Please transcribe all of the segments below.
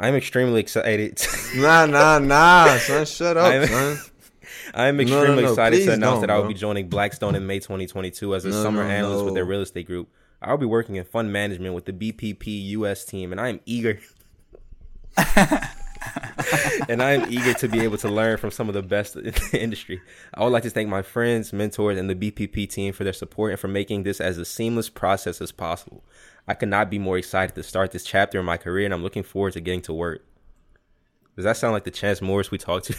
I'm extremely excited. Son, shut up, son. I'm extremely excited to announce that I will be joining Blackstone in May 2022 as a summer analyst with their real estate group. I'll be working in fund management with the BPP US team, and I am eager. And I am eager to be able to learn from some of the best in the industry. I would like to thank my friends, mentors, and the BPP team for their support and for making this as a seamless process as possible. I could not be more excited to start this chapter in my career, and I'm looking forward to getting to work. Does that sound like the Chance Morris we talk to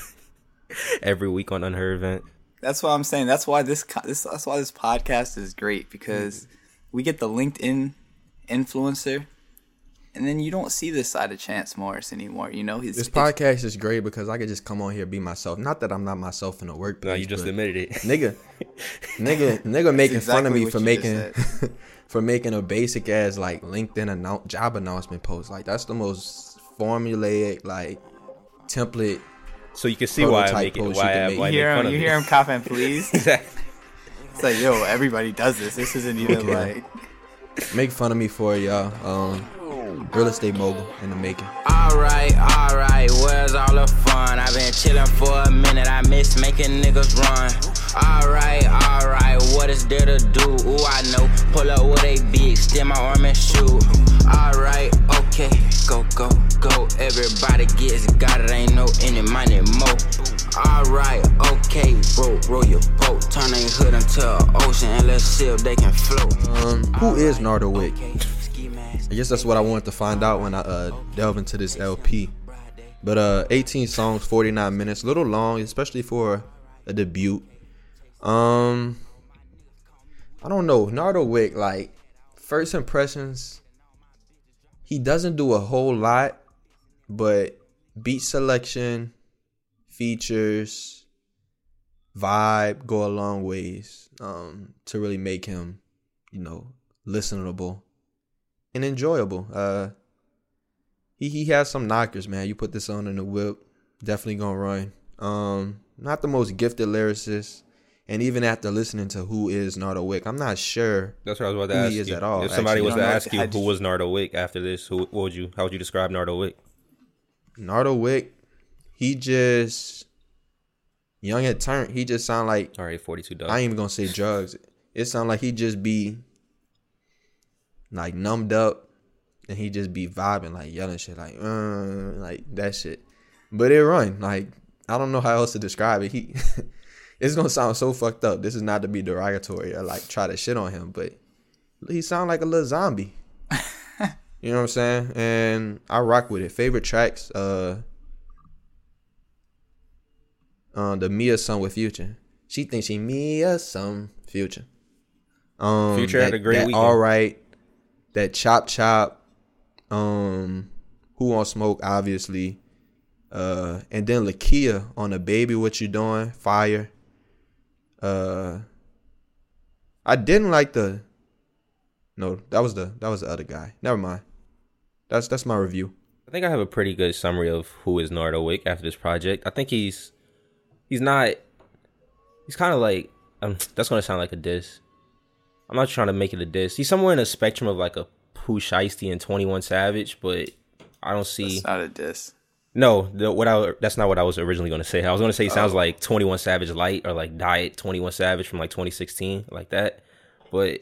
every week on Unheard Event? That's what I'm saying. That's why this podcast is great, because we get the LinkedIn influencer. And then you don't see this side of Chance Morris anymore. You know, this podcast is great because I could just come on here and be myself. Not that I'm not myself in the workplace. No, you just admitted it, nigga, making fun of me for making a basic ass like LinkedIn job announcement post. Like that's the most formulaic like template. So you can see why I make it. You hear him coughing, please. Exactly. It's like, yo, everybody does this. This isn't even like make fun of me for it, y'all. Real estate mogul in the making. Alright, where's all the fun? I've been chilling for a minute, I miss making niggas run. Alright, what is there to do? Ooh, I know, pull up with a big, extend my arm and shoot. Alright, okay, go, everybody got it, ain't no any money mo. Alright, okay, roll your boat, turn a hood into an ocean, and let's see if they can float. Who is Nardo Wick? Okay. I guess that's what I wanted to find out when I delve into this LP. But 18 songs, 49 minutes, a little long, especially for a debut. I don't know. Nardo Wick, like, first impressions, he doesn't do a whole lot, but beat selection, features, vibe go a long ways to really make him, you know, listenable and enjoyable. He has some knockers, man. You put this on in the whip, definitely gonna run. Not the most gifted lyricist, and even after listening to who is Nardo Wick, I'm not sure. That's what I was about to ask you. At all, if somebody was to ask you who was Nardo Wick after this, how would you describe Nardo Wick? Nardo Wick, he just young at turn. He just sound like 42. I ain't even gonna say drugs. It sound like he just be like numbed up, and he just be vibing, like yelling shit, like that shit. But it run. Like I don't know how else to describe it. He, it's gonna sound so fucked up. This is not to be derogatory or like try to shit on him, but he sound like a little zombie. You know what I'm saying? And I rock with it. Favorite tracks, the Mia song with Future. She thinks she Mia some Future. Future had a great weekend. All right. That chop, Who on Smoke, obviously. And then Lakia on the Baby, What You Doing, Fire. I didn't like the that was the other guy. Never mind. That's my review. I think I have a pretty good summary of who is Nardo Wick after this project. I think he's kinda like that's gonna sound like a diss. I'm not trying to make it a diss. He's somewhere in a spectrum of like a Pooh Shiesty and 21 Savage, but I don't see. That's not a diss. No, that's not what I was originally going to say. I was going to say he sounds like 21 Savage Light or like Diet 21 Savage from like 2016, like that. But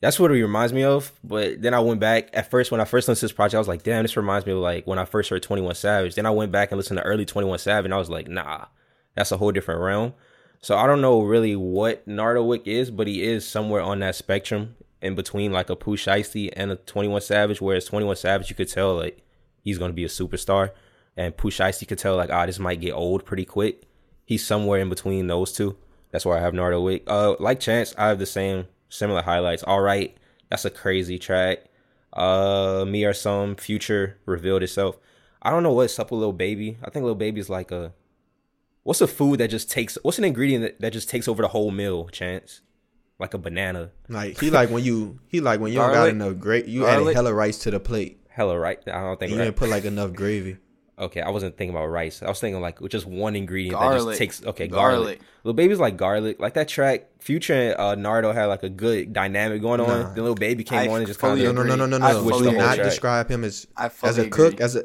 that's what it reminds me of. But then I went back at first when I first listened to this project, I was like, damn, this reminds me of like when I first heard 21 Savage. Then I went back and listened to early 21 Savage, and I was like, nah, that's a whole different realm. So I don't know really what Nardo Wick is, but he is somewhere on that spectrum in between like a Pooh Shiesty and a 21 Savage, whereas 21 Savage, you could tell like he's going to be a superstar, and Pooh Shiesty could tell like, this might get old pretty quick. He's somewhere in between those two. That's why I have Nardo Wick. Like Chance, I have the similar highlights. All right, that's a crazy track. Me or Some, Future, Revealed Itself. I don't know what's up with Lil Baby. I think Lil Baby's like a... What's an ingredient that just takes over the whole meal, Chance? Like a banana. Like he like when you don't got enough gravy, you added hella rice to the plate. Hella rice. I don't think you didn't put like enough gravy. Okay, I wasn't thinking about rice. I was thinking like just one ingredient that just takes. Okay, garlic. Lil Baby's like garlic. Like that track, Future and Nardo had like a good dynamic going on. Then Lil Baby came on and just kind of no. Do not describe him as a cook, as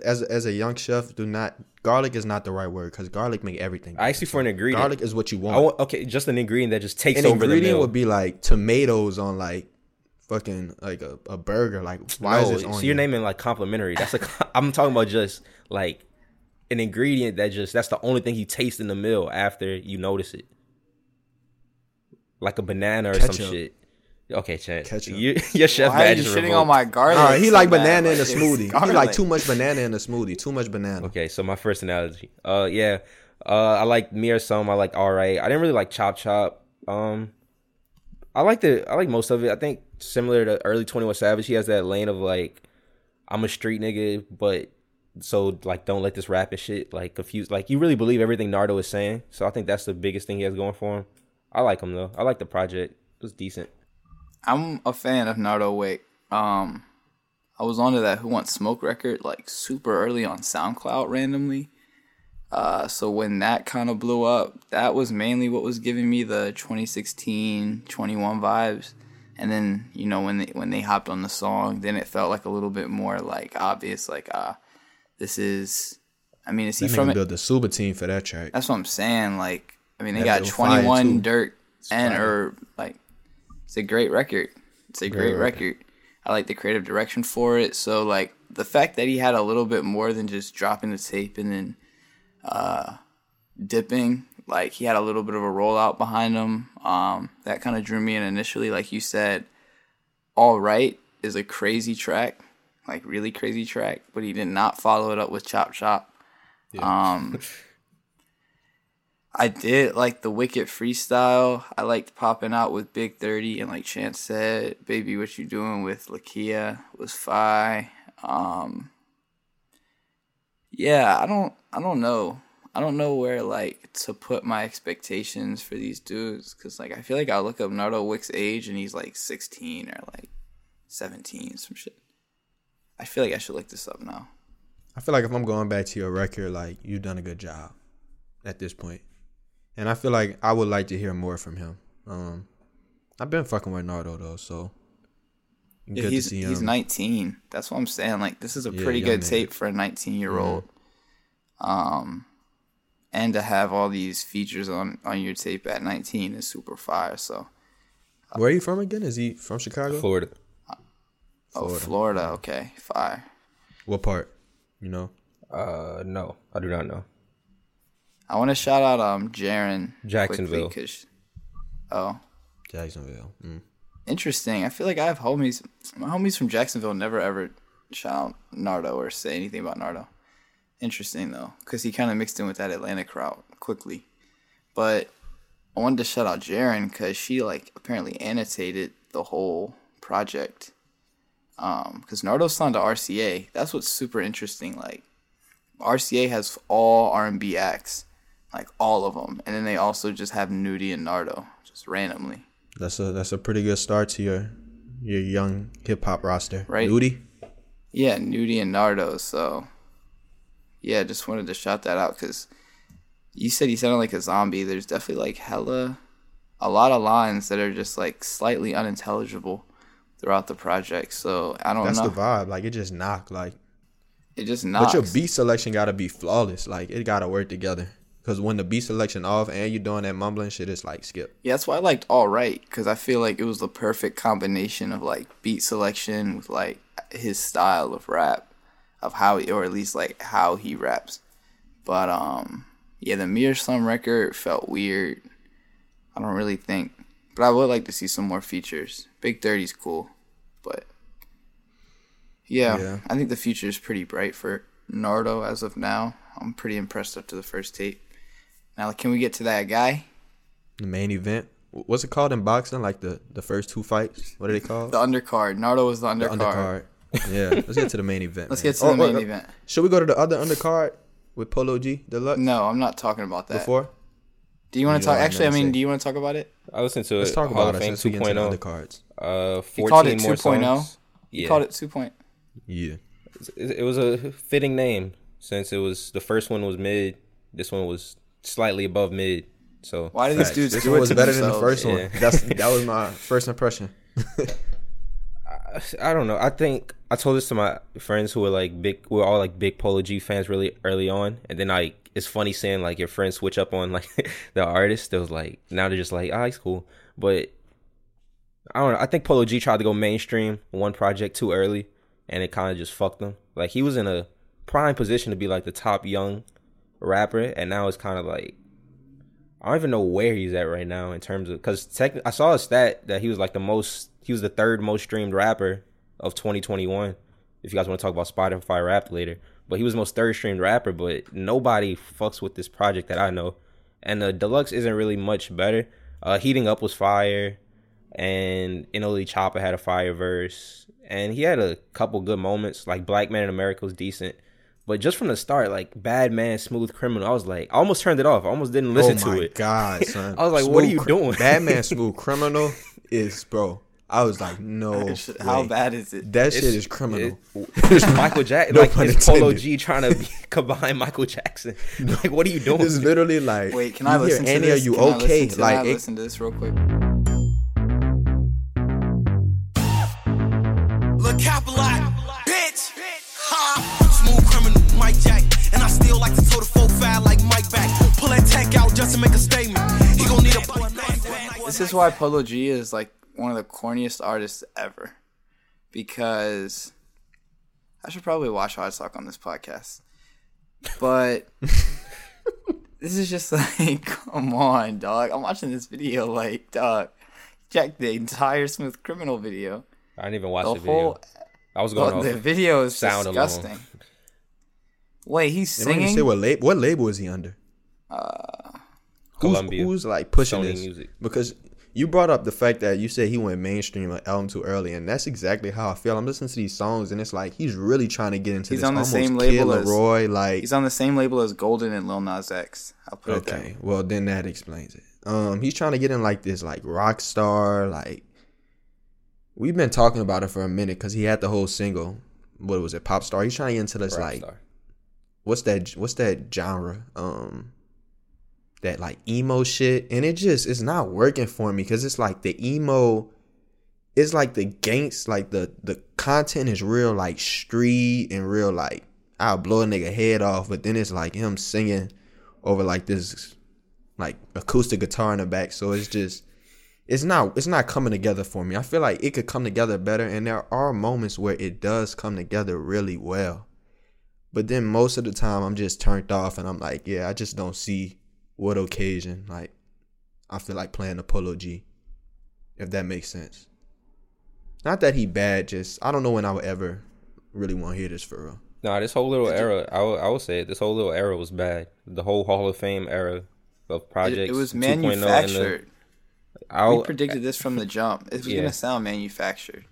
a young chef. Do not. Garlic is not the right word because garlic make everything. Actually, for an ingredient, garlic is what you want. Just an ingredient that just takes over the meal. An ingredient would be like tomatoes on like. Fucking like a burger, like why is this on? So you're naming like complimentary. That's like I'm talking about just like an ingredient that's the only thing you taste in the meal after you notice it, like a banana or ketchup. Some shit. Okay, Chad, your chef why badge is shitting on my garlic. He so like banana in a smoothie. Garlic. He like too much banana in a smoothie. Too much banana. Okay, so my first analogy. I like me or some. I like all right. I didn't really like chop. I like most of it. I think similar to early 21 Savage, he has that lane of like, I'm a street nigga, but so like don't let this rap and shit like confuse. Like you really believe everything Nardo is saying. So I think that's the biggest thing he has going for him. I like him though. I like the project. It was decent. I'm a fan of Nardo Wick. I was onto that Who Wants Smoke record like super early on SoundCloud randomly. So when that kind of blew up, that was mainly what was giving me the 2016, 21 vibes. And then, you know, when they hopped on the song, then it felt like a little bit more like obvious, like, this is, I mean, is he from it? Build the Suba team for that track. That's what I'm saying. Like, I mean, they got 21 Dirt and or like, it's a great record. It's a great record. I like the creative direction for it. So like the fact that he had a little bit more than just dropping the tape and then, dipping, like he had a little bit of a rollout behind him. That kind of drew me in initially. Like you said, All Right is a crazy track, like really crazy track, but he did not follow it up with Chop Chop. Yeah. I did like the Wicked freestyle. I liked popping out with Big 30 and like Chance said, Baby, What You Doing with Lakia was fine. Yeah, I don't know. I don't know where, like, to put my expectations for these dudes. Because, like, I feel like I look up Nardo Wick's age and he's, like, 16 or, like, 17, some shit. I feel like I should look this up now. I feel like if I'm going back to your record, like, you've done a good job at this point. And I feel like I would like to hear more from him. I've been fucking with Nardo, though, so. Yeah, good to see him. He's 19. That's what I'm saying. Like, this is a pretty good tape for a 19-year-old. Mm-hmm. And to have all these features on your tape at 19 is super fire. So, where are you from again? Is he from Chicago? Florida. Florida. Okay, fire. What part? You know? No, I do not know. I want to shout out Jaren. Jacksonville. Jacksonville. Mm. Interesting. I feel like I have homies. My homies from Jacksonville never ever shout Nardo or say anything about Nardo. Interesting, though, because he kind of mixed in with that Atlanta crowd quickly. But I wanted to shout out Jaren because she, like, apparently annotated the whole project. Because Nardo signed to RCA. That's what's super interesting. Like, RCA has all R&B acts, like, all of them. And then they also just have Nudie and Nardo, just randomly. That's a pretty good start to your young hip-hop roster. Right? Nudie? Yeah, Nudie and Nardo, so... Yeah, just wanted to shout that out because you said he sounded like a zombie. There's definitely like a lot of lines that are just like slightly unintelligible throughout the project. So I don't know. That's the vibe. Like it just knocked. Like it just knocks. But your beat selection gotta be flawless. Like it gotta work together. Because when the beat selection off and you're doing that mumbling shit, it's like skip. Yeah, that's why I liked All Right because I feel like it was the perfect combination of like beat selection with like his style of rap. Of how, or at least like how he raps. But, yeah, the Me or Some record felt weird. I don't really think, but I would like to see some more features. Big 30's cool, but yeah, I think the future is pretty bright for Nardo as of now. I'm pretty impressed up to the first tape. Now, can we get to that guy? The main event. What's it called in boxing? Like the first two fights? What are they called? The undercard. Nardo was the undercard. The undercard. Yeah, let's get to the main event. Let's get to the main event. Should we go to the other undercard with Polo G Deluxe? No, I'm not talking about that. Before? Do you want to talk? Actually, I mean, do you want to talk about it? I listened to it. Let's talk about it. Let's get into the undercards. He called it 2.0. Yeah. He called it 2.0. Yeah. It was a fitting name. Since it was the first one was mid, this one was slightly above mid. So why do these dudes do it? Was better than the first one. That was my first impression. I don't know. I think I told this to my friends who were like big. We were all like big Polo G fans really early on, and then like it's funny seeing like your friends switch up on like the artist. It was like now they're just like, ah, he's cool. But I don't know. I think Polo G tried to go mainstream one project too early, and it kind of just fucked him. Like he was in a prime position to be like the top young rapper, and now it's kind of like I don't even know where he's at right now in terms of because I saw a stat that he was like the most. He was the third most streamed rapper of 2021. If you guys want to talk about Spotify Rap later, but he was the most third streamed rapper. But nobody fucks with this project that I know, and the deluxe isn't really much better. Heating Up was fire, and Inoli Choppa had a fire verse, and he had a couple good moments. Like Black Man in America was decent, but just from the start, like Bad Man, Smooth Criminal, I was like, I almost turned it off. I almost didn't listen to it. Oh my god, son! I was like, what are you doing? Bad Man, Smooth Criminal is bro. I was like, no. How bad is it? That shit is criminal. It's Michael Jackson. No like, it's Polo G trying to combine Michael Jackson. Like, what are you doing? It's literally like, wait, can I listen to this? Are you okay? Like, can I listen to this real quick? Look out a lot, bitch. Smooth Criminal, Mike Jack. And I still like to throw the 4-5 like Mike back. Pull that tech out just to make a statement. He gonna need a... This is why Polo G is like one of the corniest artists ever, because I should probably watch how I talk on this podcast, but this is just like, come on, dog. I'm watching this video like, dog, check the entire Smooth Criminal video. I didn't even watch the video. I was going off. The video is sound disgusting. Alone. Wait, he's singing? Say what label is he under? Columbia. Who's like pushing Sony this? Music. Because you brought up the fact that you said he went mainstream an album too early, and that's exactly how I feel. I'm listening to these songs, and it's like he's really trying to get into this. He's on the same label as Roy. Like he's on the same label as Golden and Lil Nas X. I'll put it that way. Well, then that explains it. He's trying to get in like this, like rock star. Like we've been talking about it for a minute because he had the whole single. What was it, Pop Star? He's trying to get into this rock like star. What's that genre? That like emo shit, and it's not working for me because it's like the emo, it's like the gangst, like the content is real like street and real like I'll blow a nigga head off, but then it's like him singing over like this like acoustic guitar in the back, so it's just it's not coming together for me. I feel like it could come together better, and there are moments where it does come together really well, but then most of the time I'm just turned off, and I'm like, yeah, I just don't see what occasion, like, I feel like playing the Polo G, if that makes sense. Not that he bad, just, I don't know when I would ever really want to hear this for real. Nah, this whole little era, I would say it, this whole little era was bad. The whole Hall of Fame era of projects. It was manufactured. We predicted this from the jump. It was going to sound manufactured.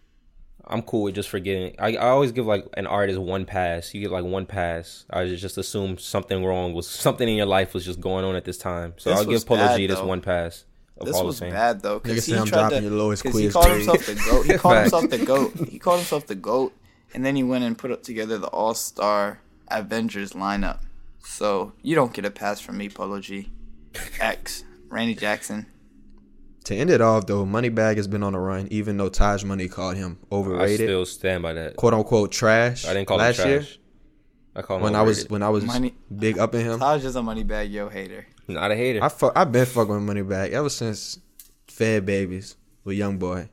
I'm cool with just forgetting. I always give like an artist one pass. You get like one pass. I just assume something in your life was just going on at this time. So I'll give Polo G this one pass. This was bad though, because he tried to. He called himself the goat. He called himself the goat, and then he went and put together the All Star Avengers lineup. So you don't get a pass from me, Polo G. X Randy Jackson. To end it off, though, Moneybagg has been on a run, even though Taj Money called him overrated. I still stand by that. "Quote unquote trash." I didn't call him trash last year. I called him overrated. When I was big up in him. Taj is a Moneybagg Yo hater. Not a hater. I've been fucking with Moneybagg ever since Fed Babies with Young Boy.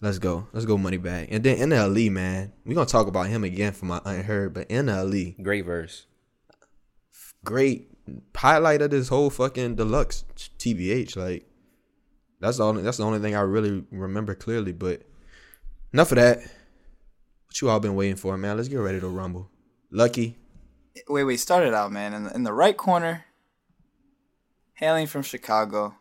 Let's go Moneybagg. And then NLE, man, we're gonna talk about him again for my unheard, but NLE, great verse, great highlight of this whole fucking deluxe, TBH, like. That's the only thing I really remember clearly, but enough of that. What you all been waiting for, man? Let's get ready to rumble. Lucky. Wait, start it out, man. In the right corner, hailing from Chicago.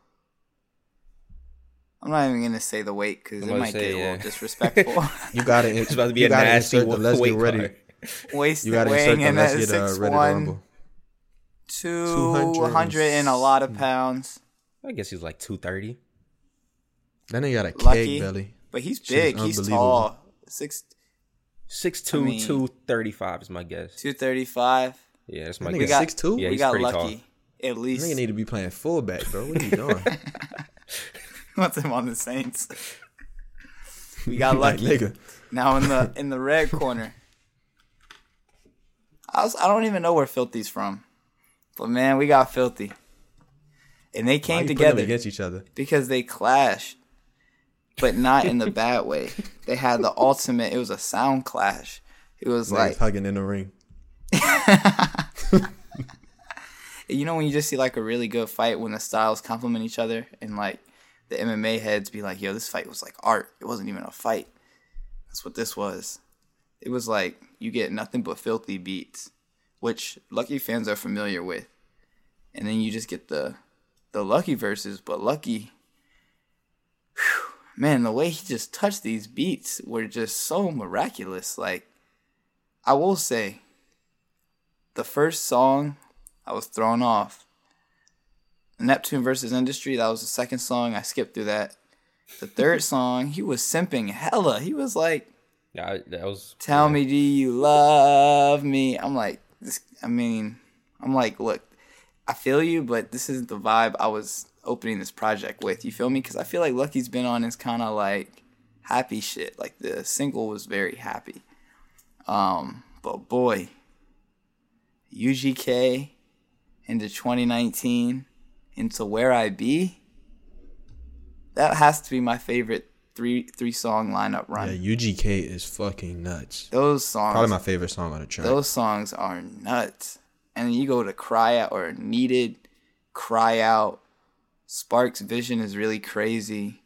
I'm not even going to say the weight because it might get a little disrespectful. You got it. It's about to be a nasty let's get ready. Waist weighing in at 6'1", 200 and a lot of pounds. I guess he's like 230. Then he got a cake belly. But he's big. He's tall. Six. 6'2", I mean, 235 is my guess. 235? Yeah, that's my guess. 6'2"? Yeah, we got Lucky, tall. At least. Nigga need to be playing fullback, bro. What are you doing? Wants him on the Saints. We got Lucky. Nigga. Now in the red corner. I don't even know where Filthy's from. But, man, we got Filthy. And they came together against each other because they clashed, but not in the bad way. They had the ultimate. It was a sound clash. It was like hugging in the ring. You know when you just see like a really good fight when the styles complement each other and like the MMA heads be like, "Yo, this fight was like art. It wasn't even a fight. That's what this was." It was like you get nothing but filthy beats, which Lucky fans are familiar with, and then you just get the Lucky verses, but Lucky, whew, man, the way he just touched these beats were just so miraculous. Like, I will say, the first song, I was thrown off. Neptune versus Industry, that was the second song. I skipped through that. The third song, he was simping hella. He was like, yeah, that was, tell me, do you love me? I'm like, look, I feel you, but this isn't the vibe I was opening this project with. You feel me? Because I feel like Lucky's been on his kind of like happy shit. Like the single was very happy. But boy, UGK into 2019 into Where I Be. That has to be my favorite three song lineup run. Yeah, UGK is fucking nuts. Those songs, probably my favorite song on the track. Those songs are nuts. And then you go to Cry Out or Needed, Cry Out. Spark's Vision is really crazy.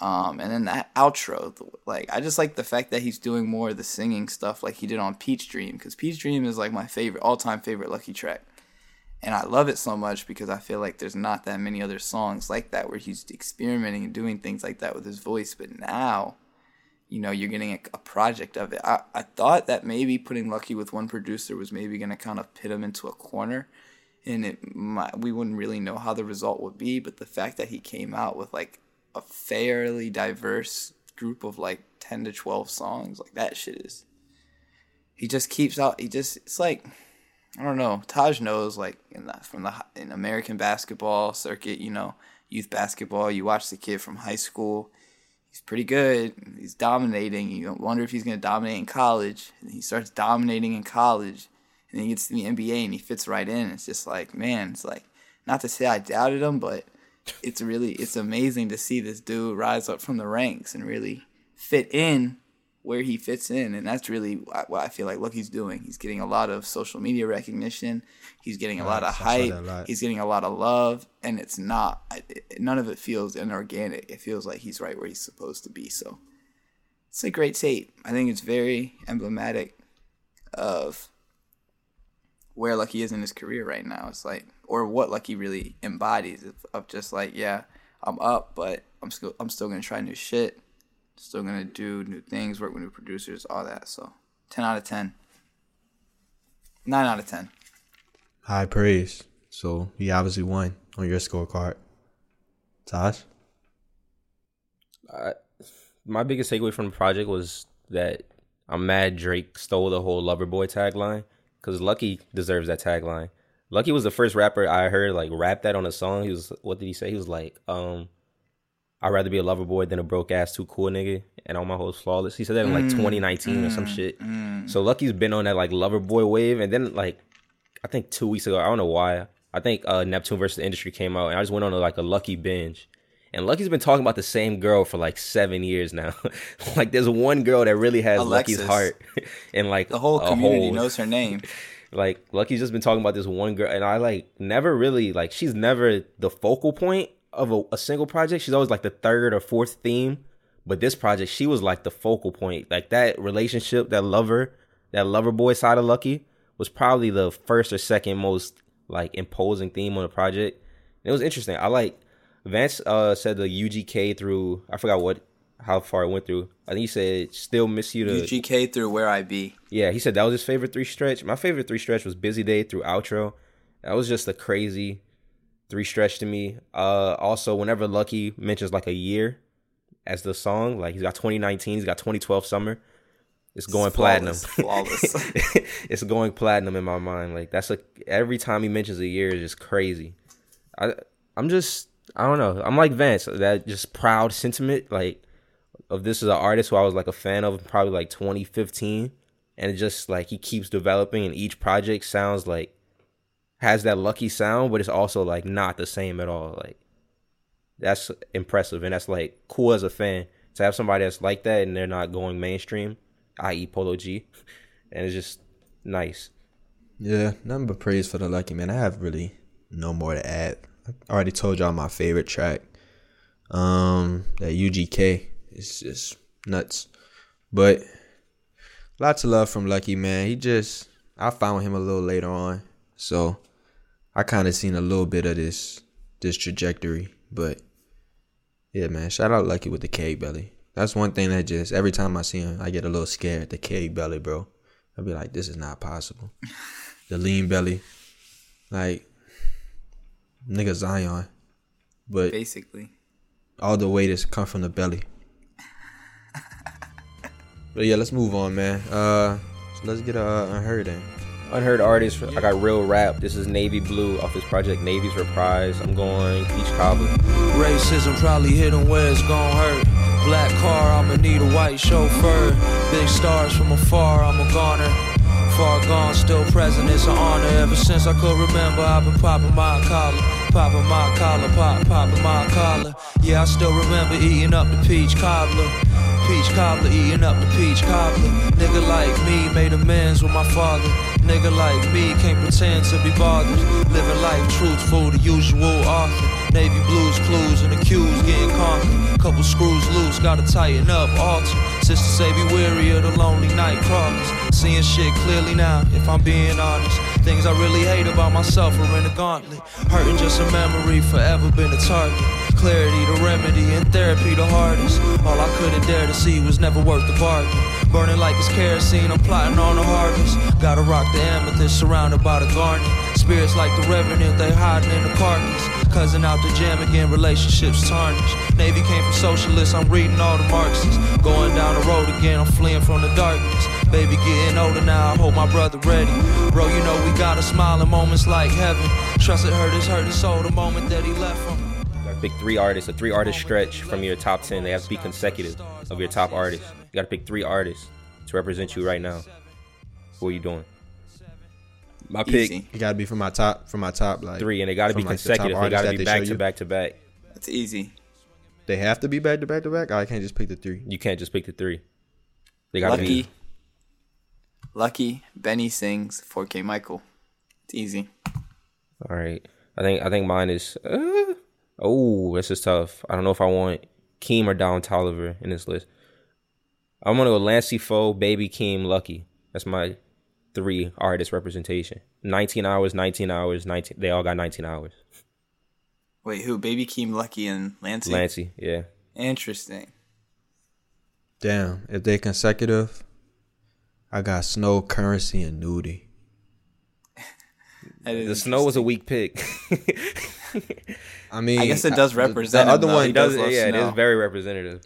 And then that outro, like I just like the fact that he's doing more of the singing stuff like he did on Peach Dream. Because Peach Dream is like my favorite, all-time favorite Lucky track. And I love it so much because I feel like there's not that many other songs like that where he's experimenting and doing things like that with his voice. But now, you know, you're getting a project of it. I thought that maybe putting Lucky with one producer was maybe going to kind of pit him into a corner. And we wouldn't really know how the result would be. But the fact that he came out with, like, a fairly diverse group of, like, 10 to 12 songs. Like, that shit is... He just keeps out... It's like... I don't know. Taj knows, like, in American basketball circuit, you know, youth basketball, you watch the kid from high school... He's pretty good. He's dominating. You wonder if he's going to dominate in college. And he starts dominating in college. And then he gets to the NBA and he fits right in. It's just like, man, it's like, not to say I doubted him, but it's amazing to see this dude rise up from the ranks and really fit in where he fits in. And that's really what I feel like Lucky's doing. He's getting a lot of social media recognition. He's getting a lot of hype. He's getting a lot of love. And it's not, none of it feels inorganic. It feels like he's right where he's supposed to be. So it's a great tape. I think it's very emblematic of where Lucky is in his career right now. It's like, or what Lucky really embodies of just like, yeah, I'm up, but I'm still going to try new shit. Still going to do new things, work with new producers, all that. So 10 out of 10. 9 out of 10. High praise. So he obviously won on your scorecard. Taj? My biggest takeaway from the project was that I'm mad Drake stole the whole Loverboy tagline because Lucky deserves that tagline. Lucky was the first rapper I heard like rap that on a song. He was, what did he say? He was like, I'd rather be a lover boy than a broke ass too cool nigga, and all my hoes flawless. He said that in like 2019 or some shit. So Lucky's been on that like lover boy wave, and then like I think 2 weeks ago, I don't know why, I think Neptune versus Industry came out, and I just went on like a Lucky binge. And Lucky's been talking about the same girl for like 7 years now. Like there's one girl that really has Alexis. Lucky's heart, and like the whole community knows her name. Like Lucky's just been talking about this one girl, and I like never really like she's never the focal point of a single project. She's always like the third or fourth theme, but this project she was like the focal point. Like that relationship, that lover boy side of Lucky was probably the first or second most like imposing theme on the project. And it was interesting. I like Vance said the UGK through, I forgot how far it went through. I think he said still miss you to UGK through Where I Be. Yeah, he said that was his favorite three stretch. My favorite three stretch was Busy Day through Outro. That was just a crazy three stretch to me. Also, whenever Lucky mentions like a year as the song, like he's got 2019, he's got 2012 summer. It's going flawless. It's going platinum in my mind. Like that's like every time he mentions a year is just crazy. I don't know. I'm like Vance, that just proud sentiment like of this is an artist who I was like a fan of probably like 2015, and it just like he keeps developing, and each project sounds like has that Lucky sound, but it's also like not the same at all. Like that's impressive, and that's like cool as a fan to have somebody that's like that and they're not going mainstream. I.e. Polo G, and it's just nice. Yeah, nothing but praise for the Lucky, man. I have really no more to add. I already told y'all my favorite track, that UGK. It's just nuts, but lots of love from Lucky, man. I found him a little later on, so I kind of seen a little bit of this trajectory, but yeah, man. Shout out Lucky with the cake belly. That's one thing that just, every time I see him, I get a little scared. The cake belly, bro. I'd be like, this is not possible. The lean belly. Like, nigga Zion. But basically, all the weight has come from the belly. But yeah, let's move on, man. So let's get Unheard in. Unheard artist, I got Real Rap. This is Navy Blue off his project Navy's Reprise. I'm going Peach Cobbler. Racism probably hit him where it's gonna hurt. Black car, I'ma need a white chauffeur. Big stars from afar, I'm a goner. Far gone, still present, it's an honor. Ever since I could remember, I've been popping my collar. Popping my collar, popping my collar. Yeah, I still remember eating up the peach cobbler. Peach cobbler, eating up the peach cobbler. Nigga like me made amends with my father. Nigga like me can't pretend to be bothered. Living life truthful, the usual author. Navy blues, clues, and the cues getting conquered. Couple screws loose, gotta tighten up, alter. Sister say be weary of the lonely night crawlers. Seeing shit clearly now, if I'm being honest. Things I really hate about myself are in the gauntlet. Hurting just a memory, forever been a target. Clarity the remedy, and therapy the hardest. All I couldn't dare to see was never worth the bargain. Burning like it's kerosene, I'm plotting on the harvest. Gotta rock the amethyst, surrounded by the garnet. Spirits like the revenant, they hiding in the carcass. Cousin out the jam again, relationships tarnished. Navy came from socialists, I'm reading all the Marxists. Going down the road again, I'm fleeing from the darkness. Baby getting older now, I hope my brother ready. Bro, you know we gotta smile in moments like heaven. Trusted hurt his soul the moment that he left from. Gotta pick three artists, a three-artist stretch from your top 10. They have to be consecutive of your top artists. You gotta pick three artists to represent you right now. What are you doing? My pick. Easy. It gotta be from my top. From my top, like three, and they gotta be consecutive. They gotta be back to back to back. That's easy. They have to be back to back to back. I can't just pick the three. You can't just pick the three. They gotta Lucky, be Lucky. Benny Sings. 4K Michael. It's easy. All right. I think mine is. This is tough. I don't know if I want Keem or Don Tolliver in this list. I'm gonna go Lancey Foe, Baby Keem, Lucky. That's my three artist representation. 19 hours. They all got 19 hours. Wait, who? Baby Keem, Lucky, and Lancey? Lancey, yeah. Interesting. Damn, if they consecutive, I got Snow, Currency, and Nudie. The Snow was a weak pick. I mean, I guess it does represent. The other one, does yeah, Snow. It is very representative.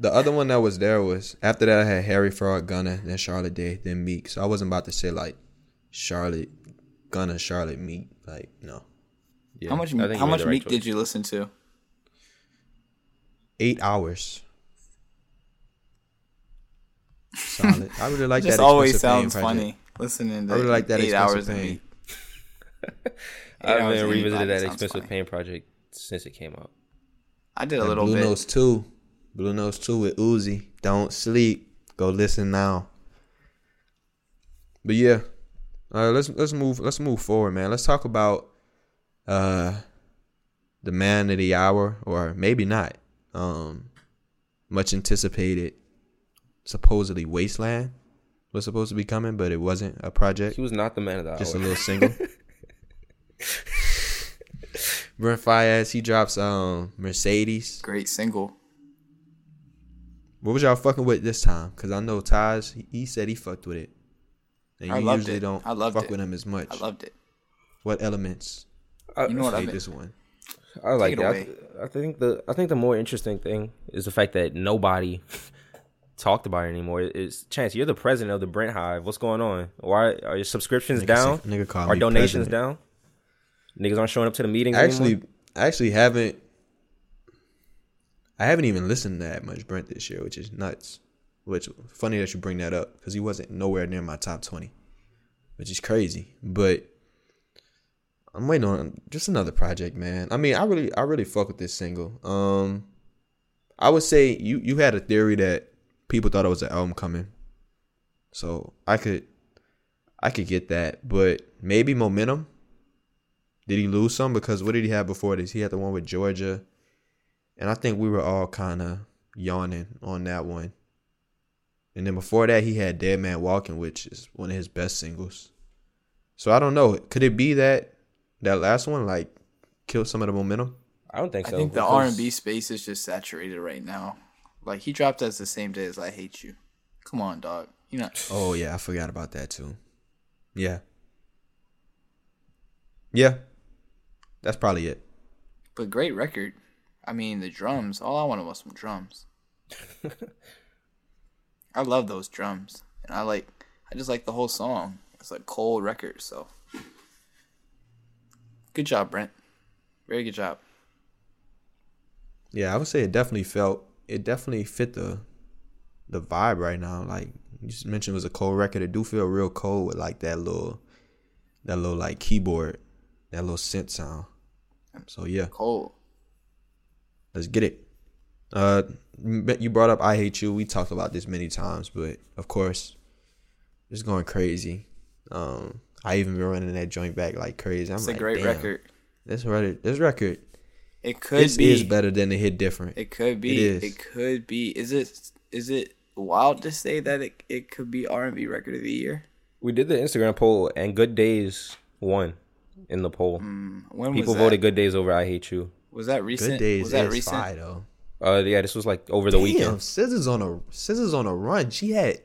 The other one that was there was, after that I had Harry Fraud, Gunner, then Charlotte Day, then Meek. So I wasn't about to say like Charlotte, Gunner, Charlotte, Meek. Like, no. Yeah, how much Meek did you listen to? 8 hours. Solid. I really like that. This always sounds funny. Listening to I really like that 8 hours of Meek. I haven't revisited that Expensive Pain project since it came out. I did a little bit. Blue Nose 2. Blue Nose 2 with Uzi. Don't sleep. Go listen now. But yeah, let's move forward, man. Let's talk about the man of the hour, or maybe not. Much anticipated, supposedly Wasteland was supposed to be coming, but it wasn't a project. He was not the man of the hour. Just a little single. Brent Faiyaz, he drops Mercedes. Great single. What was y'all fucking with this time? Because I know Taj, he said he fucked with it. And I loved it. Don't fuck with him as much. I loved it. What elements? You know what I mean. This one. I like that. I think the more interesting thing is the fact that nobody talked about it anymore. It's Chance, you're the president of the Brent Hive. What's going on? Why are your subscriptions down? Are donations down? Niggas aren't showing up to the meetings anymore? I haven't even listened to that much Brent this year, which is nuts. Which, funny that you bring that up, because he wasn't nowhere near my top 20, which is crazy. But I'm waiting on just another project, man. I mean, I really fuck with this single. I would say you had a theory that people thought it was an album coming, so I could get that. But maybe momentum. Did he lose some? Because what did he have before this? He had the one with Georgia, and I think we were all kind of yawning on that one. And then before that, he had Dead Man Walking, which is one of his best singles. So I don't know. Could it be that last one, like, killed some of the momentum? I don't think so. I think the R&B space is just saturated right now. Like, he dropped us the same day as I Hate You. Come on, dog. You know. Oh, yeah. I forgot about that, too. Yeah. Yeah. That's probably it. But great record. I mean, the drums. All I wanted was some drums. I love those drums, and I just like the whole song. It's like cold record, so good job, Brent. Very good job. Yeah, I would say it definitely fit the vibe right now. Like you just mentioned, it was a cold record. It do feel real cold with like that little like keyboard, that little synth sound. So yeah, cold. Let's get it. You brought up I Hate You. We talked about this many times, but of course, it's going crazy. I even been running that joint back like crazy. It's a great record. This record. It is better than the Hit Different. It could be. It could be. Is it wild to say that it could be R&B record of the year? We did the Instagram poll, and Good Days won in the poll. When people voted Good Days over I Hate You. Was that recent? Good Days was that recent? Fire, though. Yeah, this was like over the weekend. SZA's on a run. She had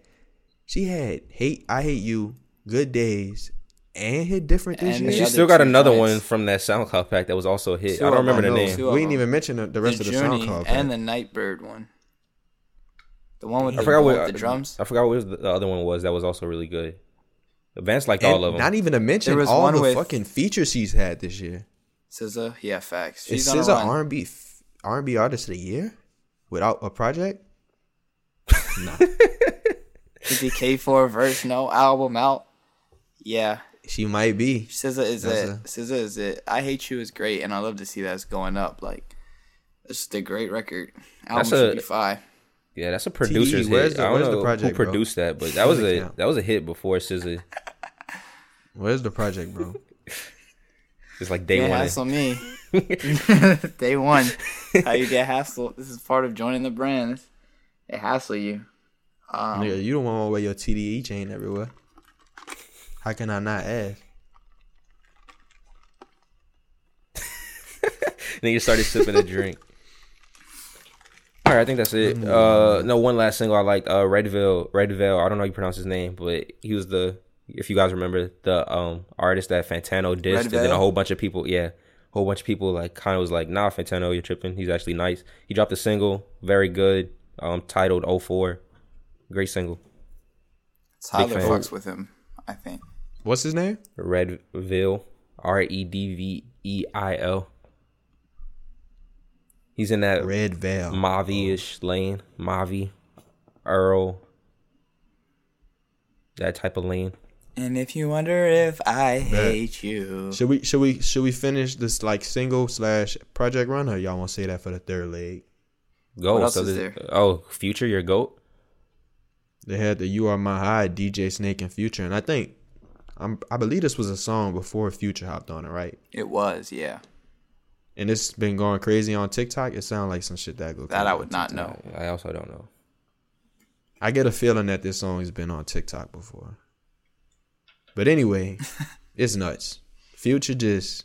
I Hate You, Good Days, and Hit Different this year. She still got another one from that SoundCloud pack that was also a hit. I don't remember the name. We didn't even mention the rest of the SoundCloud pack. And the Nightbird one. The one with the drums. I forgot what the other one was that was also really good. Advanced liked all of them. Not even to mention all the fucking features she's had this year. SZA, yeah, facts. Is SZA R&B artist of the year without a project? No. K for a verse, no album out. Yeah, she might be. SZA is it. I Hate You is great, and I love to see that's going up. Like, it's a great record. Album should be fire. Yeah, that's a producer's hit. I don't know who produced that, but that was a hit before SZA. Where's the project, bro? It's like day one. That's on me. Day one. How you get hassled. This is part of joining the brand. They hassle you. Yeah, you don't want to wear your TDE chain everywhere. How can I not ask? Then you started sipping a drink. All right, I think that's it. No, one last single I liked. Redville. I don't know how you pronounce his name, but he was the, if you guys remember, the artist that Fantano dissed, and then a whole bunch of people, like kind of was like, nah, Fantano, you're tripping. He's actually nice. He dropped a single, very good, titled 04. Great single. Tyler fucks with him, I think. What's his name? Redville, Redveil. He's in that Redville Mavi-ish lane, Mavi, Earl, that type of lane. And if you wonder if I hate you, should we finish this like single / project run, or y'all want to say that for the third leg? Go. What else is there? Oh, Future, your goat. They had the "You Are My High" DJ Snake and Future, and I think I believe this was a song before Future hopped on it, right? It was, yeah. And it's been going crazy on TikTok. It sounds like some shit that go. That I would not know. I also don't know. I get a feeling that this song has been on TikTok before. But anyway, it's nuts. Future this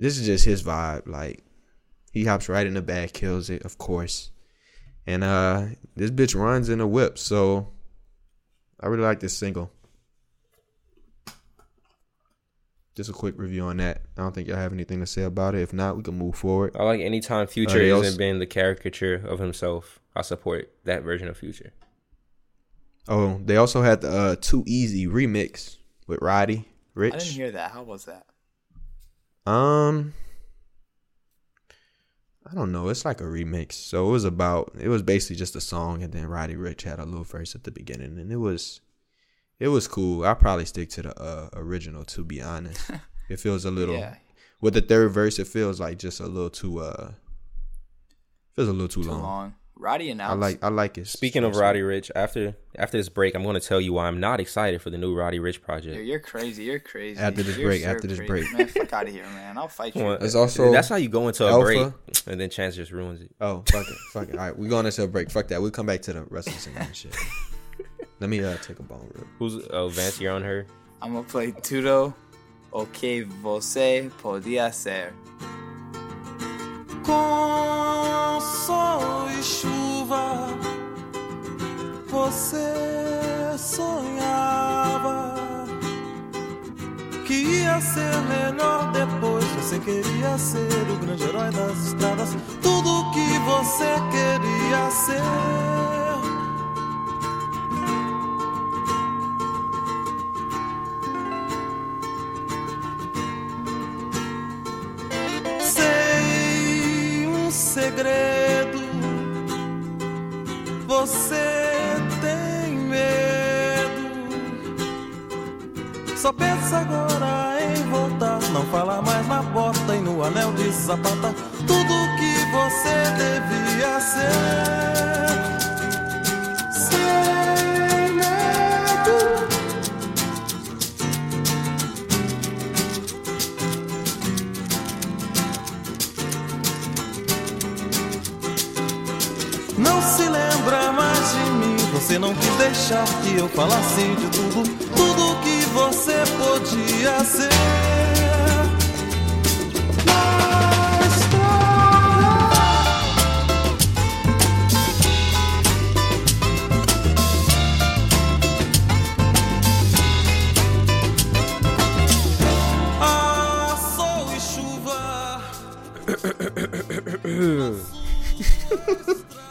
is just his vibe. Like, he hops right in the bag, kills it, of course. And this bitch runs in a whip, so I really like this single. just a quick review on that. I don't think y'all have anything to say about it. If not, we can move forward. I like anytime Future isn't being the caricature of himself. I support that version of Future. Oh, they also had the Too Easy remix with Roddy Ricch. I didn't hear that. How was that? I don't know. It's like a remix. So it was basically just a song, and then Roddy Ricch had a little verse at the beginning, and it was cool. I'll probably stick to the original, to be honest. It feels a little, with the third verse, it feels like just a little too, long. Roddy announced. I like it. Speaking of Roddy Ricch, after this break, I'm going to tell you why I'm not excited for the new Roddy Ricch project. Dude, you're crazy. After this break. Man, fuck out of here, man. I'll fight you. It's also, that's how you go into a break, and then Chance just ruins it. Oh, fuck it. All right, we're going into a break. Fuck that. We'll come back to the wrestling and shit. Let me take a bone real. Vance, you're on her? I'm going to play Tudo O Que Você Podia Ser. Com sol e chuva, você sonhava que ia ser melhor depois. Você queria ser o grande herói das estradas, tudo que você queria ser. Sei um segredo, você tem medo. Só pensa agora em voltar, não fala mais na porta e no anel de sapata, tudo que você devia ser. Sem medo. Não se lembra mais de mim, você não quis deixar que eu falasse de tudo que você podia ser.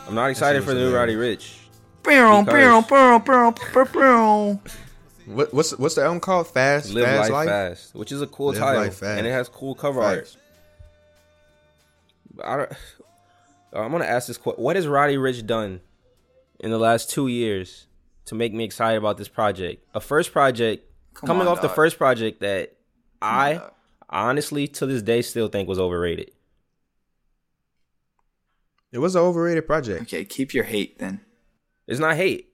I'm not excited for the new Roddy Ricch. What's the album called? Live Life Fast, which is a cool title, and it has cool cover art. I'm gonna ask this question: what has Roddy Ricch done in the last 2 years to make me excited about this project? A first project the first project that I honestly to this day still think was overrated. It was an overrated project. Okay, keep your hate then. It's not hate.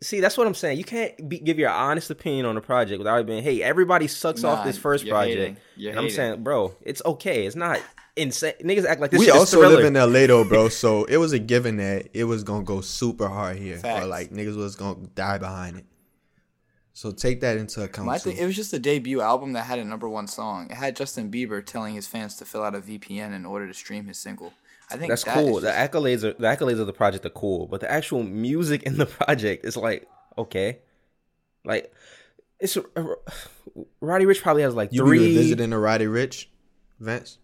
See, that's what I'm saying. You can't give your honest opinion on a project without it being, hey, everybody sucks off this first project. And I'm saying, bro, it's okay. It's not insane. Niggas act like this. We also live in LA though, bro. So it was a given that it was going to go super hard here. Facts. Or like niggas was going to die behind it. So take that into account. It was just a debut album that had a #1 song. It had Justin Bieber telling his fans to fill out a VPN in order to stream his single. I think that's cool. The accolades of the project are cool, but the actual music in the project is like, okay. Like, it's Roddy Ricch probably has like three. You be visiting a Roddy Ricch, Vance?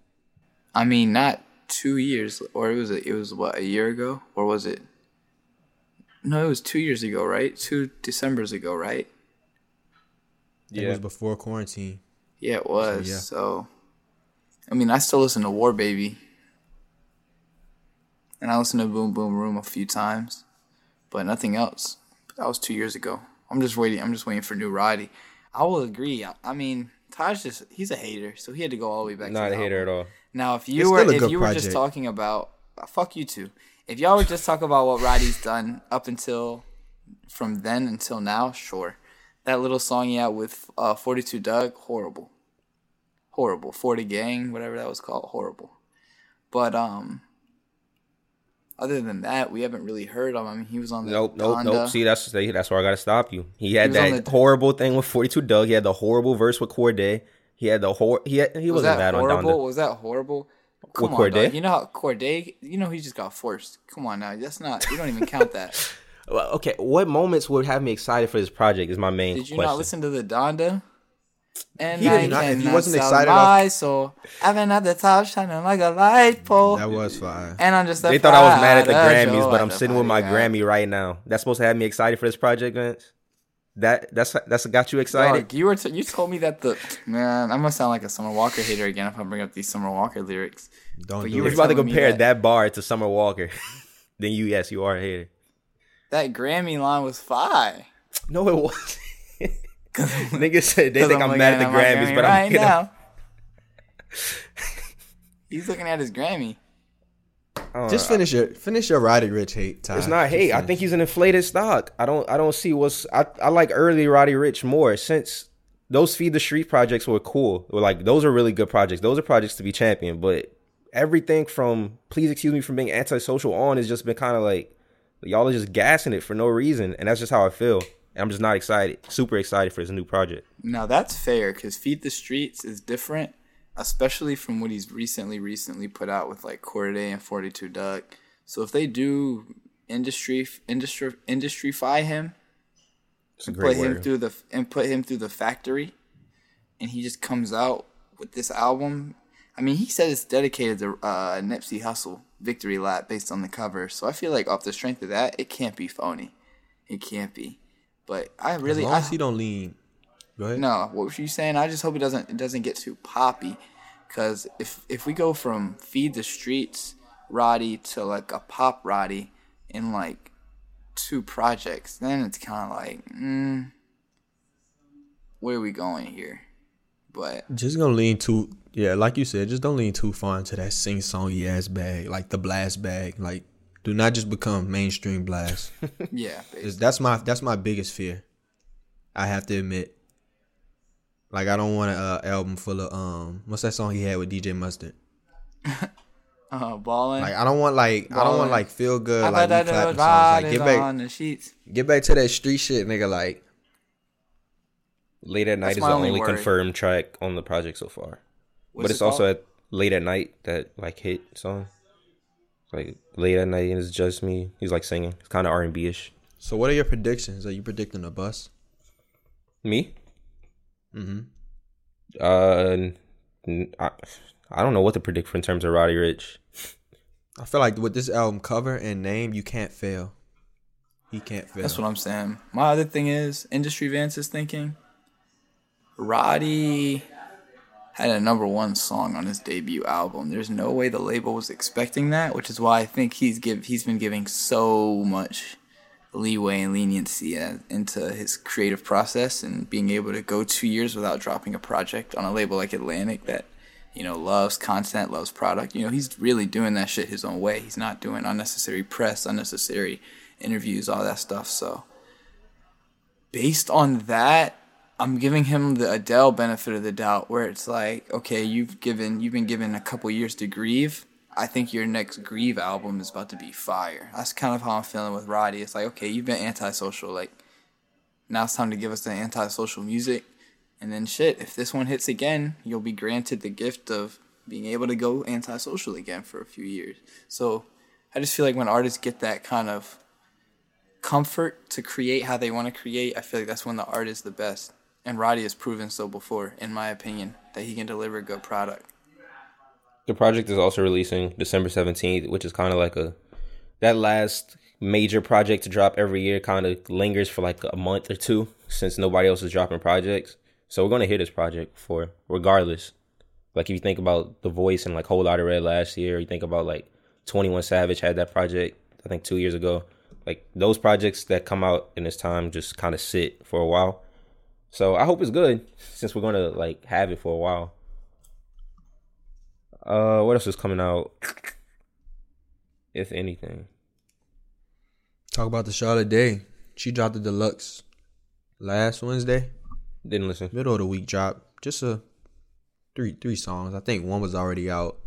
I mean, not 2 years, or it was what, a year ago? Or was it? No, it was 2 years ago, right? 2 Decembers ago, right? Yeah. It was before quarantine. Yeah, it was. So, I mean, I still listen to War Baby. And I listened to Boom Boom Room a few times, but nothing else. That was 2 years ago. I'm just waiting for new Roddy. I will agree. I mean, Taj he's a hater, so he had to go all the way back. Not to a hater at all. Now, if you were just talking about, fuck you two. If y'all were just talking about what Roddy's done from then until now, sure. That little song he had with 42 Doug, horrible, horrible. 40 Gang, whatever that was called, horrible. But other than that, we haven't really heard of him. I mean, he was on the Donda. See, that's where I gotta stop you. He had that horrible thing with 42 Doug. He had the horrible verse with Cordae. He had the wasn't that horrible on Donda. Was that horrible? Come with on, Cordae? You know how Cordae? You know he just got forced. Come on now, that's not. You don't even count that. Okay, what moments would have me excited for this project is my main question. Did you not listen to the Donda? And he did not. If he wasn't excited, so I've been at the top shining like a light pole. That was fire. And I'm just. They thought I was mad at the Grammys, but I'm sitting with my Grammy right now. That's supposed to have me excited for this project, Vince. That's got you excited. Dog, you were you told me that the man. I'm gonna sound like a Summer Walker hater again if I bring up these Summer Walker lyrics. Don't. But you were about to compare that bar to Summer Walker. Then you are a hater. That Grammy line was fire. No, it wasn't. Niggas said they think I'm mad at the Grammys, but I'm right now. He's looking at his Grammy. Just finish your Roddy Ricch hate. Ty. It's not hate. I think he's an inflated stock. I don't see what's. I like early Roddy Ricch more since those Feed the Street projects were cool. Or like those are really good projects. Those are projects to be championed. But everything from Please Excuse Me from Being Antisocial on has just been kind of like y'all are just gassing it for no reason, and that's just how I feel. And I'm just not excited. Super excited for his new project. Now that's fair because Feed the Streets is different. Especially from what he's recently put out with like Cordae and 42 Doug. So if they do industryfy him, put him through the factory, and he just comes out with this album. I mean, he said it's dedicated to Nipsey Hussle, Victory Lap, based on the cover. So I feel like off the strength of that, it can't be phony. It can't be. But I really, as long as he don't lean. Go ahead. No, what were you saying? I just hope it doesn't get too poppy, because if we go from Feed the Streets Roddy to like a pop Roddy in like two projects, then it's kind of like, where are we going here? But just gonna lean too, yeah, like you said, just don't lean too far into that sing-songy ass bag, like the blast bag. Like, do not just become mainstream blast. Yeah, basically. That's my biggest fear. I have to admit. Like, I don't want an album full of, what's that song he had with DJ Mustard? Ballin'. Like, I don't want feel good, I like, clapping songs. Like, get back to that street shit, nigga, like. Late at Night is the only confirmed track on the project so far. But it's also at Late at Night, that, like, hit song. Like, Late at Night, and it's just me. He's, like, singing. It's kind of R&B-ish. So what are your predictions? Are you predicting a bust? Me? Mm-hmm. I don't know what to predict for in terms of Roddy Ricch. I feel like with this album cover and name, you can't fail. He can't fail. That's what I'm saying. My other thing is, Industry Vance is thinking, Roddy had a #1 song on his debut album. There's no way the label was expecting that, which is why I think he's been giving so much leeway and leniency into his creative process, and being able to go 2 years without dropping a project on a label like Atlantic that, you know, loves content, loves product. You know, he's really doing that shit his own way. He's not doing unnecessary press, unnecessary interviews, all that stuff. So based on that, I'm giving him the Adele benefit of the doubt, where it's like, okay, you've been given a couple years to grieve. I think your next Grieve album is about to be fire. That's kind of how I'm feeling with Roddy. It's like, okay, you've been antisocial. Like, now it's time to give us the antisocial music. And then shit, if this one hits again, you'll be granted the gift of being able to go antisocial again for a few years. So I just feel like when artists get that kind of comfort to create how they want to create, I feel like that's when the art is the best. And Roddy has proven so before, in my opinion, that he can deliver good product. The project is also releasing December 17th, which is kind of like that last major project to drop every year kind of lingers for like a month or two, since nobody else is dropping projects. So we're going to hear this project for regardless. Like, if you think about The Voice and like Whole Lotta Red last year, you think about like 21 Savage had that project, I think 2 years ago. Like, those projects that come out in this time just kind of sit for a while. So I hope it's good, since we're going to like have it for a while. What else is coming out, if anything? Talk about the Charlotte Day. She dropped the deluxe last Wednesday. Didn't listen. Middle of the week drop. Just three songs. I think one was already out,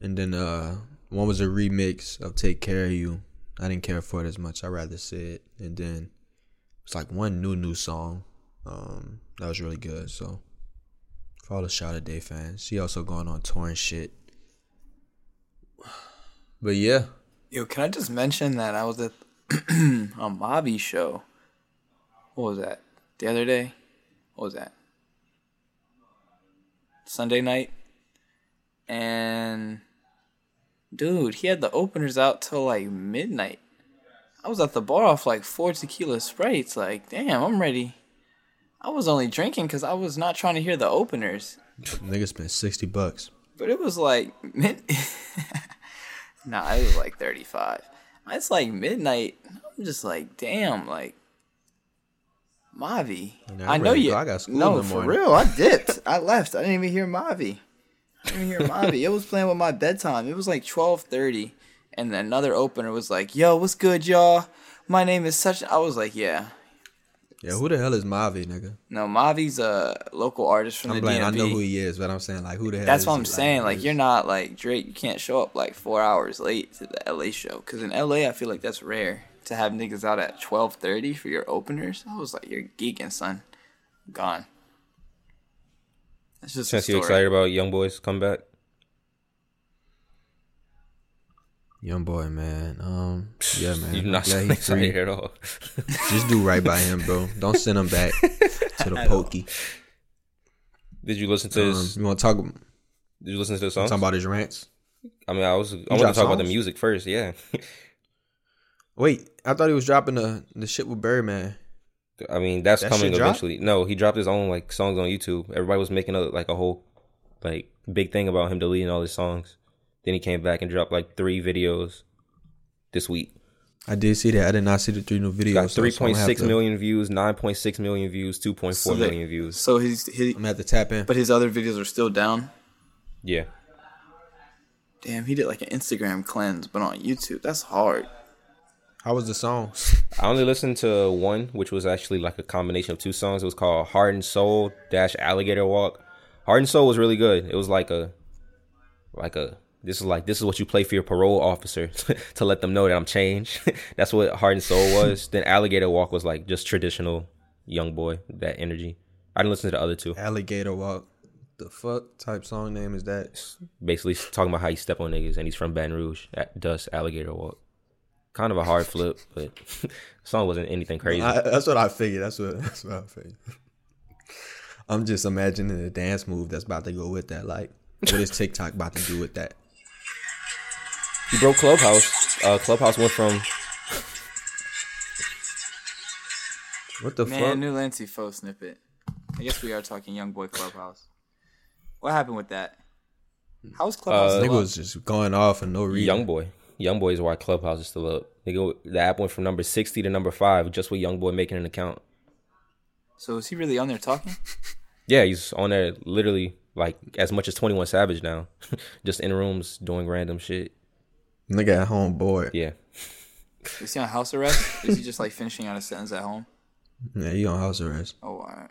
and then one was a remix of Take Care of You. I didn't care for it as much. I rather say it. And then it's like one new song. That was really good. So. For all the Charlotte Day fans. She also going on tour and shit. But yeah. Yo, can I just mention that I was at a Mavi show. What was that? The other day? What was that? Sunday night. And dude, he had the openers out till like midnight. I was at the bar off like 4 tequila Sprites. Like, damn, I'm ready. I was only drinking because I was not trying to hear the openers. Nigga spent $60. But it was like nah, it was like 35. It's like midnight. I'm just like, damn, like Mavi. I know you. I got school no, in the morning. For real. I dipped. I left. I didn't even hear Mavi. It was playing with my bedtime. It was like 12:30, and another opener was like, "Yo, what's good, y'all? My name is such." I was like, "Yeah." Yeah, who the hell is Mavi, nigga? No, Mavi's a local artist from the DMV. I know who he is, but I'm saying, like, who the hell is he? That's what I'm saying. Like, you're not, like, Drake. You can't show up, like, 4 hours late to the L.A. show. Because in L.A., I feel like that's rare to have niggas out at 12:30 for your openers. I was like, you're geeking, son. Gone. That's just a story. You excited about Young Boy's comeback? Young boy, man. Yeah, man. You're not excited at all. Just do right by him, bro. Don't send him back to the pokey. Did you listen to his? You want to talk? Did you listen to the songs? Talking about his rants. I mean, I want to talk about the music first. Yeah. Wait, I thought he was dropping the shit with Birdman. I mean, that's that coming eventually. Dropped? No, he dropped his own like songs on YouTube. Everybody was making a whole like big thing about him deleting all his songs. Then he came back and dropped like 3 videos this week. I did see that. I did not see the 3 new videos. Got 3.6 million views, 9.6 million views, 2.4 million views. So I'm gonna have to tap in. But his other videos are still down? Yeah. Damn, he did like an Instagram cleanse, but on YouTube. That's hard. How was the song? I only listened to one, which was actually like a combination of 2 songs. It was called Heart and Soul -Alligator Walk. Heart and Soul was really good. It was like a this is what you play for your parole officer to let them know that I'm changed. That's what Heart and Soul was. Then Alligator Walk was like just traditional Young Boy, that energy. I didn't listen to the other 2. Alligator Walk. The fuck type song name is that? Basically talking about how you step on niggas and he's from Baton Rouge. Dust Alligator Walk. Kind of a hard flip, but the song wasn't anything crazy. That's what I figured. That's what I figured. I'm just imagining the dance move that's about to go with that. Like, what is TikTok about to do with that? He broke Clubhouse. Clubhouse went from... What the fuck? Man, new Lancy Foe snippet. I guess we are talking Young Boy Clubhouse. What happened with that? How was Clubhouse still up? Nigga was just going off and no reason. Young Boy is why Clubhouse is still up. Nigga, the app went from number 60 to number 5 just with Young Boy making an account. So is he really on there talking? Yeah, he's on there literally like as much as 21 Savage now. Just in rooms doing random shit. Nigga at home bored. Yeah. Is he on house arrest? Is he just like finishing out a sentence at home? Yeah, he on house arrest. Oh, all right.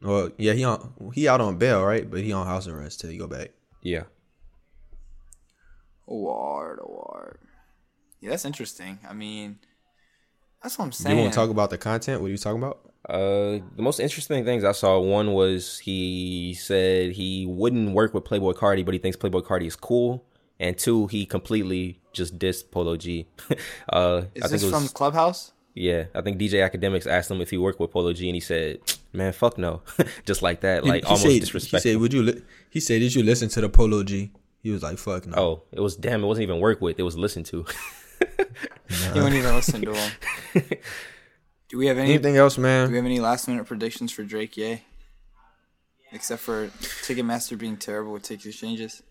Well, yeah, he out on bail, right? But he on house arrest till he go back. Yeah. Award. Yeah, that's interesting. I mean, that's what I'm saying. You want to talk about the content? What are you talking about? The most interesting things I saw, one was he said he wouldn't work with Playboi Carti, but he thinks Playboi Carti is cool. And 2, he completely just dissed Polo G. From Clubhouse? Yeah. I think DJ Academics asked him if he worked with Polo G, and he said, man, fuck no. Just like that. Like, almost disrespectful. He said, did you listen to the Polo G? He was like, fuck no. Oh, it was, damn, it wasn't even work with. It was listen to. You wouldn't even listen to him. Do we have anything else, man? Do we have any last-minute predictions for Drake? Yay. Except for Ticketmaster being terrible with ticket exchanges.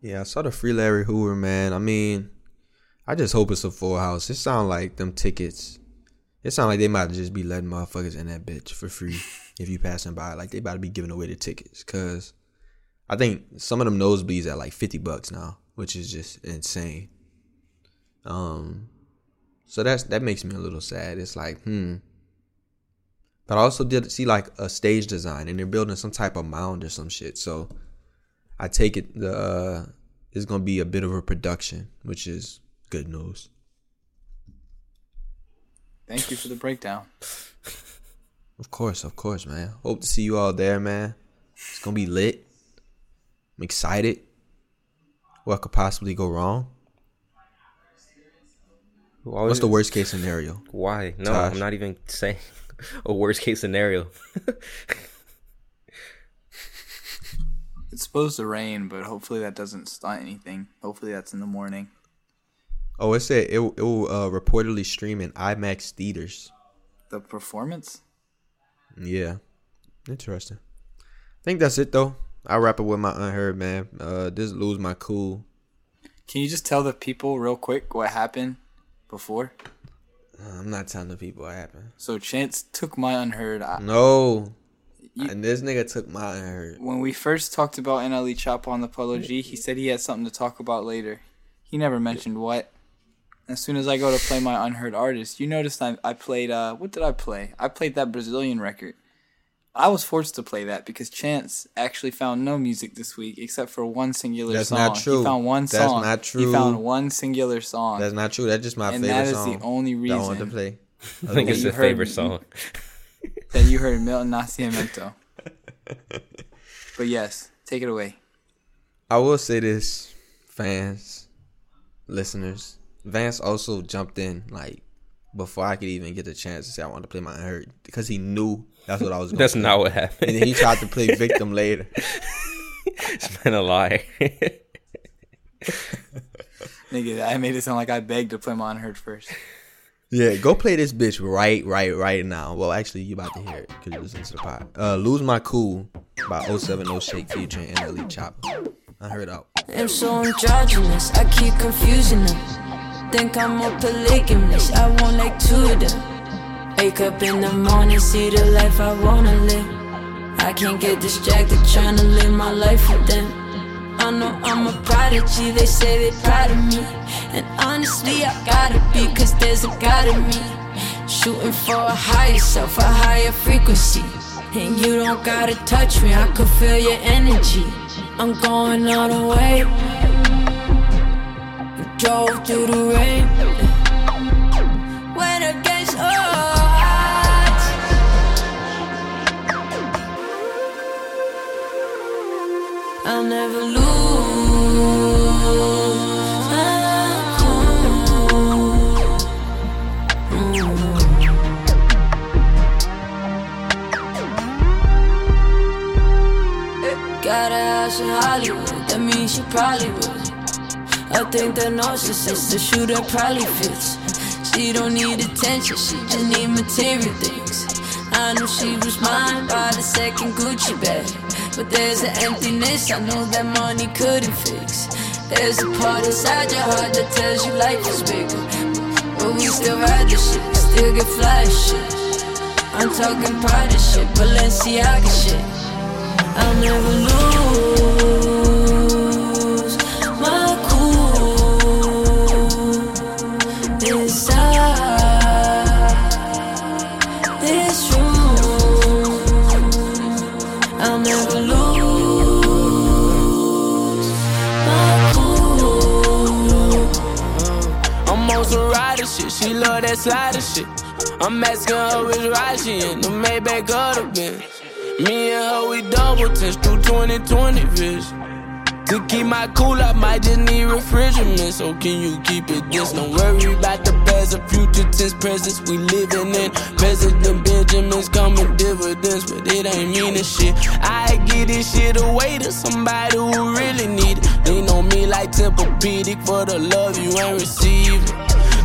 Yeah, I saw the free Larry Hoover, man. I mean, I just hope it's a full house. It sound like them tickets. It sound like they might just be letting motherfuckers in that bitch for free if you passing by. Like, they about to be giving away the tickets. Because I think some of them nosebleeds at like $50 now, which is just insane. So that makes me a little sad. It's like, But I also did see like a stage design, and they're building some type of mound or some shit. So I take it it's going to be a bit of a production, which is good news. Thank you for the breakdown. Of course, man. Hope to see you all there, man. It's going to be lit. I'm excited. What could possibly go wrong? What's the worst case scenario? Why? No, Taj. I'm not even saying a worst case scenario. It's supposed to rain, but hopefully that doesn't stunt anything. Hopefully that's in the morning. Oh, it said it will reportedly stream in IMAX theaters. The performance? Yeah. Interesting. I think that's it, though. I'll wrap it with my unheard, man. Just lose my cool. Can you just tell the people real quick what happened before? I'm not telling the people what happened. So Chance took my unheard. No. And this nigga took my unheard. When we first talked about NLE Chop on the Polo G, he said he had something to talk about later. He never mentioned what. As soon as I go to play my unheard artist, you noticed I played, what did I play? I played that Brazilian record. I was forced to play that because Chance actually found no music this week except for one singular song. That's not true. He found one song. That's not true. He found one singular song. That's not true. That's just my favorite song. And that is the only reason. I want to play. I think it's his favorite song. That you heard Milton Nascimento. But yes, take it away. I will say this, fans, listeners. Vance also jumped in like before I could even get the chance to say I wanted to play my unheard because he knew that's what I was going to do. That's not what happened. And then he tried to play victim later. It's been a lie. Nigga, I made it sound like I begged to play my unheard first. Yeah, go play this bitch right now. Well, actually, you about to hear it because you listen to the pod. Lose My Cool by 070 Shake featuring NLE Chop. Unheard out. I'm so androgynous, I keep confusing them. Think I'm a polygamist, I want like two of them. Wake up in the morning, see the life I wanna live. I can't get distracted trying to live my life with them. I know I'm a prodigy, they say they proud of me. And honestly, I gotta be, cause there's a God in me. Shooting for a higher self, a higher frequency. And you don't gotta touch me, I can feel your energy. I'm going all the way. Drove through the rain. Went against odds. I'll never lose my cool. Got a house in Hollywood, that means she probably would. I think that narcissist, the shooter probably fits. She don't need attention, she just need material things. I knew she was mine by the second Gucci bag. But there's an emptiness I know that money couldn't fix. There's a part inside your heart that tells you life is bigger. But we still ride this shit, still get fly as shit. I'm talking pride and shit, Balenciaga shit. I'll never lose. She love that slider shit. I'm asking her which ride she in, the Maybach or the Benz. Me and her, we double tense through 20/20 vision. To keep my cool, I might just need refrigerant. So can you keep it this? Don't worry about the past or future tense, presence we living in. President Benjamin's coming dividends, but it ain't meaning shit. I give this shit away to somebody who really need it. They know me like Tempur-Pedic for the love you ain't receiving.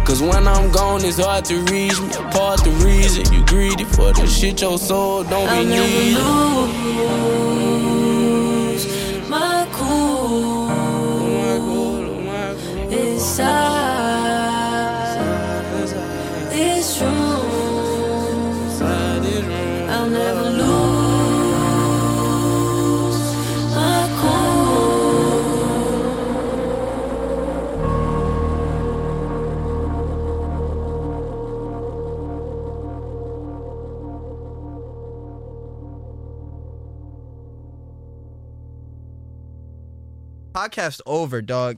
Cause when I'm gone, it's hard to reach me. Part the reason you greedy for the shit your soul don't be needing. I'll never lose my cool. Inside this room, I'll never lose my cool. Podcast over, dog.